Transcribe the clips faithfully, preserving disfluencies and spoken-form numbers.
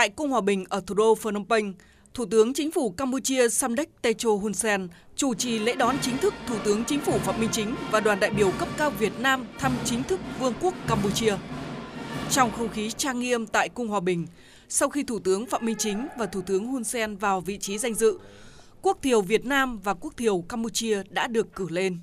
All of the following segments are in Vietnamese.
Tại Cung Hòa Bình ở thủ đô Phnom Penh, Thủ tướng Chính phủ Campuchia Samdech Techo Hun Sen chủ trì lễ đón chính thức Thủ tướng Chính phủ Phạm Minh Chính và đoàn đại biểu cấp cao Việt Nam thăm chính thức Vương quốc Campuchia. Trong không khí trang nghiêm tại Cung Hòa Bình, sau khi Thủ tướng Phạm Minh Chính và Thủ tướng Hun Sen vào vị trí danh dự, quốc thiều Việt Nam và quốc thiều Campuchia đã được cử lên.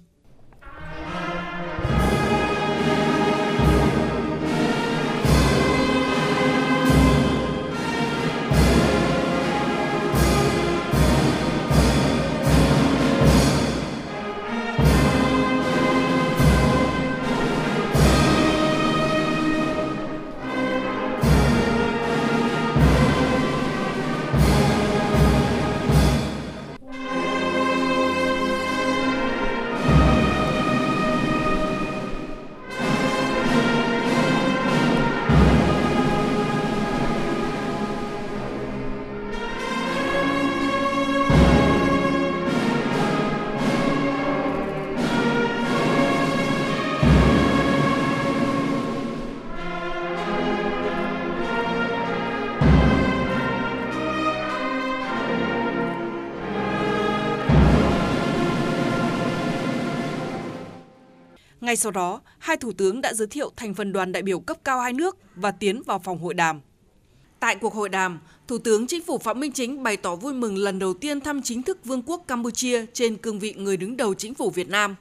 Ngay sau đó, hai thủ tướng đã giới thiệu thành phần đoàn đại biểu cấp cao hai nước và tiến vào phòng hội đàm. Tại cuộc hội đàm, Thủ tướng Chính phủ Phạm Minh Chính bày tỏ vui mừng lần đầu tiên thăm chính thức Vương quốc Campuchia trên cương vị người đứng đầu Chính phủ Việt Nam.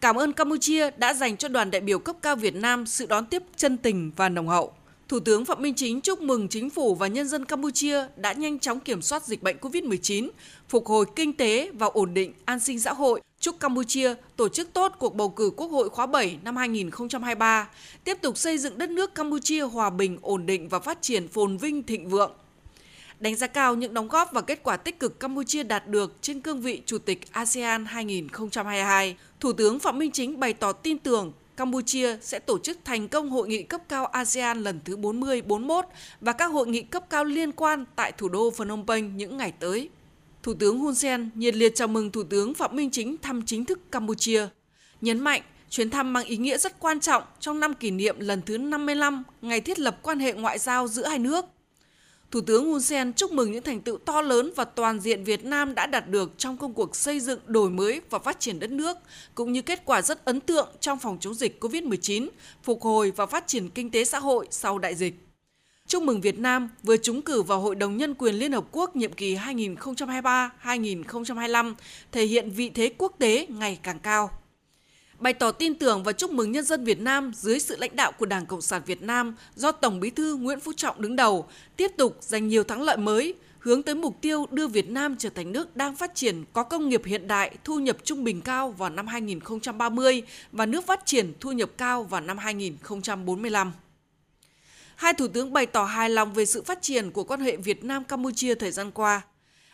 Cảm ơn Campuchia đã dành cho đoàn đại biểu cấp cao Việt Nam sự đón tiếp chân tình và nồng hậu. Thủ tướng Phạm Minh Chính chúc mừng Chính phủ và nhân dân Campuchia đã nhanh chóng kiểm soát dịch bệnh Covid mười chín, phục hồi kinh tế và ổn định an sinh xã hội. Chúc Campuchia tổ chức tốt cuộc bầu cử Quốc hội khóa bảy năm hai nghìn không trăm hai mươi ba, tiếp tục xây dựng đất nước Campuchia hòa bình, ổn định và phát triển phồn vinh thịnh vượng. Đánh giá cao những đóng góp và kết quả tích cực Campuchia đạt được trên cương vị Chủ tịch ASEAN hai nghìn không trăm hai mươi hai, Thủ tướng Phạm Minh Chính bày tỏ tin tưởng Campuchia sẽ tổ chức thành công hội nghị cấp cao ASEAN lần thứ bốn mươi, bốn mươi mốt và các hội nghị cấp cao liên quan tại thủ đô Phnom Penh những ngày tới. Thủ tướng Hun Sen nhiệt liệt chào mừng Thủ tướng Phạm Minh Chính thăm chính thức Campuchia, nhấn mạnh chuyến thăm mang ý nghĩa rất quan trọng trong năm kỷ niệm lần thứ năm mươi lăm ngày thiết lập quan hệ ngoại giao giữa hai nước. Thủ tướng Hun Sen chúc mừng những thành tựu to lớn và toàn diện Việt Nam đã đạt được trong công cuộc xây dựng, đổi mới và phát triển đất nước, cũng như kết quả rất ấn tượng trong phòng chống dịch Covid mười chín, phục hồi và phát triển kinh tế xã hội sau đại dịch. Chúc mừng Việt Nam vừa trúng cử vào Hội đồng Nhân quyền Liên Hợp Quốc nhiệm kỳ hai nghìn không trăm hai mươi ba đến hai nghìn không trăm hai mươi lăm, thể hiện vị thế quốc tế ngày càng cao. Bày tỏ tin tưởng và chúc mừng nhân dân Việt Nam dưới sự lãnh đạo của Đảng Cộng sản Việt Nam do Tổng Bí thư Nguyễn Phú Trọng đứng đầu, tiếp tục giành nhiều thắng lợi mới, hướng tới mục tiêu đưa Việt Nam trở thành nước đang phát triển, có công nghiệp hiện đại, thu nhập trung bình cao vào năm hai nghìn không trăm ba mươi và nước phát triển thu nhập cao vào năm hai nghìn không trăm bốn mươi lăm. Hai thủ tướng bày tỏ hài lòng về sự phát triển của quan hệ Việt Nam-Campuchia thời gian qua.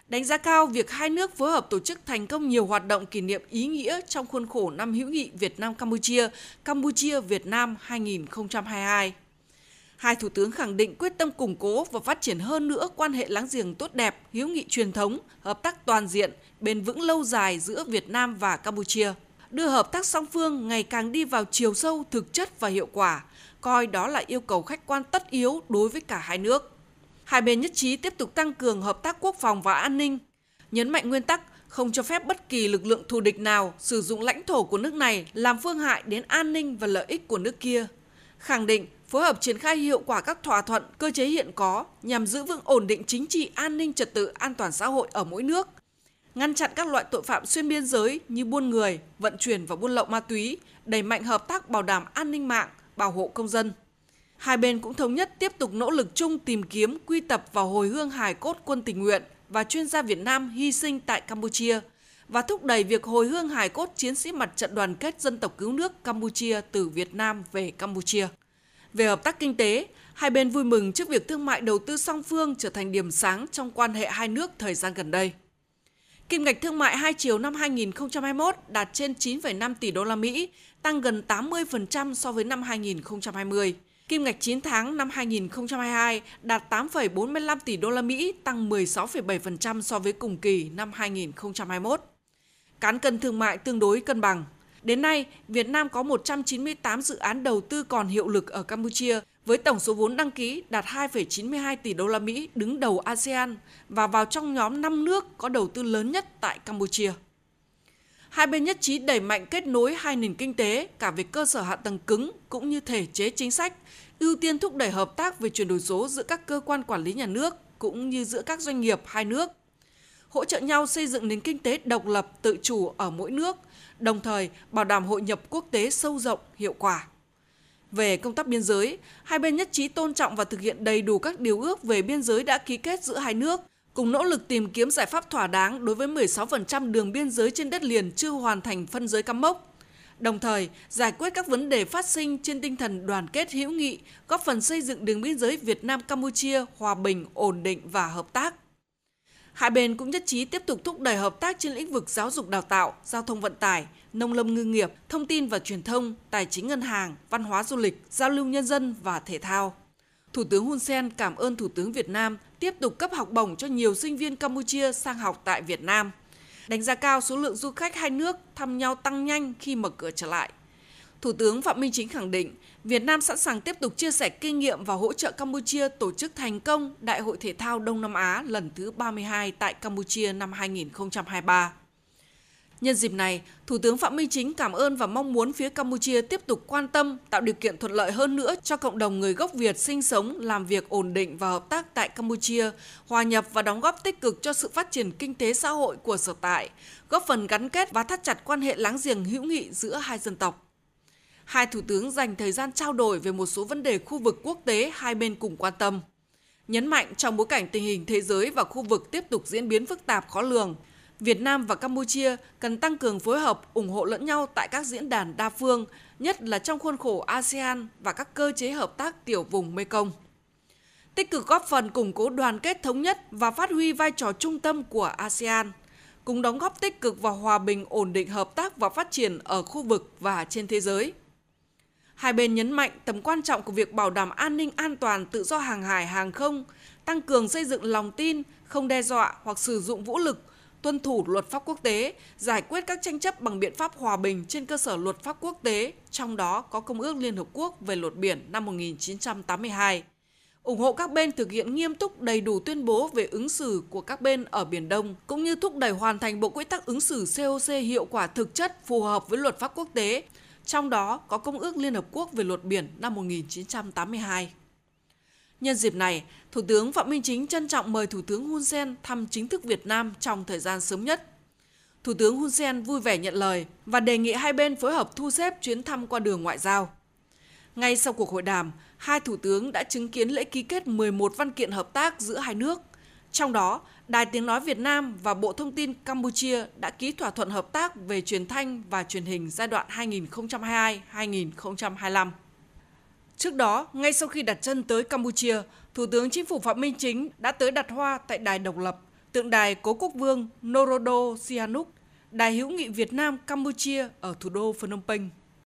Đánh giá cao việc hai nước phối hợp tổ chức thành công nhiều hoạt động kỷ niệm ý nghĩa trong khuôn khổ năm hữu nghị Việt Nam-Campuchia, Campuchia-Việt Nam hai nghìn không trăm hai mươi hai. Hai thủ tướng khẳng định quyết tâm củng cố và phát triển hơn nữa quan hệ láng giềng tốt đẹp, hữu nghị truyền thống, hợp tác toàn diện, bền vững lâu dài giữa Việt Nam và Campuchia, đưa hợp tác song phương ngày càng đi vào chiều sâu, thực chất và hiệu quả, coi đó là yêu cầu khách quan tất yếu đối với cả hai nước. Hai bên nhất trí tiếp tục tăng cường hợp tác quốc phòng và an ninh, nhấn mạnh nguyên tắc không cho phép bất kỳ lực lượng thù địch nào sử dụng lãnh thổ của nước này làm phương hại đến an ninh và lợi ích của nước kia. Khẳng định phối hợp triển khai hiệu quả các thỏa thuận, cơ chế hiện có nhằm giữ vững ổn định chính trị, an ninh trật tự, an toàn xã hội ở mỗi nước, ngăn chặn các loại tội phạm xuyên biên giới như buôn người, vận chuyển và buôn lậu ma túy, đẩy mạnh hợp tác bảo đảm an ninh mạng, bảo hộ công dân. Hai bên cũng thống nhất tiếp tục nỗ lực chung tìm kiếm, quy tập và hồi hương hài cốt quân tình nguyện và chuyên gia Việt Nam hy sinh tại Campuchia và thúc đẩy việc hồi hương hài cốt chiến sĩ mặt trận đoàn kết dân tộc cứu nước Campuchia từ Việt Nam về Campuchia. Về hợp tác kinh tế, hai bên vui mừng trước việc thương mại đầu tư song phương trở thành điểm sáng trong quan hệ hai nước thời gian gần đây. Kim ngạch thương mại hai chiều năm hai nghìn không trăm hai mươi mốt đạt trên chín phẩy năm tỷ đô la Mỹ, tăng gần tám mươi phần trăm so với năm hai nghìn không trăm hai mươi. Kim ngạch chín tháng năm hai nghìn không trăm hai mươi hai đạt tám phẩy bốn mươi lăm tỷ đô la Mỹ, tăng mười sáu phẩy bảy phần trăm so với cùng kỳ năm hai nghìn không trăm hai mươi mốt. Cán cân thương mại tương đối cân bằng. Đến nay, Việt Nam có một trăm chín mươi tám dự án đầu tư còn hiệu lực ở Campuchia với tổng số vốn đăng ký đạt hai phẩy chín mươi hai tỷ đô la Mỹ, đứng đầu a sê an và vào trong nhóm năm nước có đầu tư lớn nhất tại Campuchia. Hai bên nhất trí đẩy mạnh kết nối hai nền kinh tế cả về cơ sở hạ tầng cứng cũng như thể chế chính sách, ưu tiên thúc đẩy hợp tác về chuyển đổi số giữa các cơ quan quản lý nhà nước cũng như giữa các doanh nghiệp hai nước, hỗ trợ nhau xây dựng nền kinh tế độc lập tự chủ ở mỗi nước, đồng thời bảo đảm hội nhập quốc tế sâu rộng, hiệu quả. Về công tác biên giới, hai bên nhất trí tôn trọng và thực hiện đầy đủ các điều ước về biên giới đã ký kết giữa hai nước, cùng nỗ lực tìm kiếm giải pháp thỏa đáng đối với mười sáu phần trăm đường biên giới trên đất liền chưa hoàn thành phân giới cắm mốc, đồng thời giải quyết các vấn đề phát sinh trên tinh thần đoàn kết hữu nghị, góp phần xây dựng đường biên giới Việt Nam-Campuchia hòa bình, ổn định và hợp tác. Hai bên cũng nhất trí tiếp tục thúc đẩy hợp tác trên lĩnh vực giáo dục đào tạo, giao thông vận tải, nông lâm ngư nghiệp, thông tin và truyền thông, tài chính ngân hàng, văn hóa du lịch, giao lưu nhân dân và thể thao. Thủ tướng Hun Sen cảm ơn Thủ tướng Việt Nam tiếp tục cấp học bổng cho nhiều sinh viên Campuchia sang học tại Việt Nam, đánh giá cao số lượng du khách hai nước thăm nhau tăng nhanh khi mở cửa trở lại. Thủ tướng Phạm Minh Chính khẳng định, Việt Nam sẵn sàng tiếp tục chia sẻ kinh nghiệm và hỗ trợ Campuchia tổ chức thành công Đại hội Thể thao Đông Nam Á lần thứ ba mươi hai tại Campuchia năm hai nghìn không trăm hai mươi ba. Nhân dịp này, Thủ tướng Phạm Minh Chính cảm ơn và mong muốn phía Campuchia tiếp tục quan tâm, tạo điều kiện thuận lợi hơn nữa cho cộng đồng người gốc Việt sinh sống, làm việc ổn định và hợp tác tại Campuchia, hòa nhập và đóng góp tích cực cho sự phát triển kinh tế xã hội của sở tại, góp phần gắn kết và thắt chặt quan hệ láng giềng hữu nghị giữa hai dân tộc. Hai thủ tướng dành thời gian trao đổi về một số vấn đề khu vực quốc tế hai bên cùng quan tâm, nhấn mạnh trong bối cảnh tình hình thế giới và khu vực tiếp tục diễn biến phức tạp khó lường, Việt Nam và Campuchia cần tăng cường phối hợp, ủng hộ lẫn nhau tại các diễn đàn đa phương, nhất là trong khuôn khổ a sê an và các cơ chế hợp tác tiểu vùng Mekong. Tích cực góp phần củng cố đoàn kết thống nhất và phát huy vai trò trung tâm của a sê an, cùng đóng góp tích cực vào hòa bình, ổn định, hợp tác và phát triển ở khu vực và trên thế giới. Hai bên nhấn mạnh tầm quan trọng của việc bảo đảm an ninh an toàn, tự do hàng hải, hàng không, tăng cường xây dựng lòng tin, không đe dọa hoặc sử dụng vũ lực, tuân thủ luật pháp quốc tế, giải quyết các tranh chấp bằng biện pháp hòa bình trên cơ sở luật pháp quốc tế, trong đó có Công ước Liên Hợp Quốc về luật biển năm một nghìn chín trăm tám mươi hai, ủng hộ các bên thực hiện nghiêm túc đầy đủ tuyên bố về ứng xử của các bên ở Biển Đông, cũng như thúc đẩy hoàn thành Bộ Quy tắc ứng xử xê o xê hiệu quả, thực chất, phù hợp với luật pháp quốc tế, trong đó có Công ước Liên Hợp Quốc về luật biển năm một nghìn chín trăm tám mươi hai. Nhân dịp này, Thủ tướng Phạm Minh Chính trân trọng mời Thủ tướng Hun Sen thăm chính thức Việt Nam trong thời gian sớm nhất. Thủ tướng Hun Sen vui vẻ nhận lời và đề nghị hai bên phối hợp thu xếp chuyến thăm qua đường ngoại giao. Ngay sau cuộc hội đàm, hai Thủ tướng đã chứng kiến lễ ký kết mười một văn kiện hợp tác giữa hai nước. Trong đó, Đài Tiếng Nói Việt Nam và Bộ Thông tin Campuchia đã ký thỏa thuận hợp tác về truyền thanh và truyền hình giai đoạn hai nghìn không trăm hai mươi hai đến hai nghìn không trăm hai mươi lăm. Trước đó, ngay sau khi đặt chân tới Campuchia, Thủ tướng Chính phủ Phạm Minh Chính đã tới đặt hoa tại Đài Độc lập, tượng đài Cố Quốc vương Norodom Sihanuk, Đài hữu nghị Việt Nam-Campuchia ở thủ đô Phnom Penh.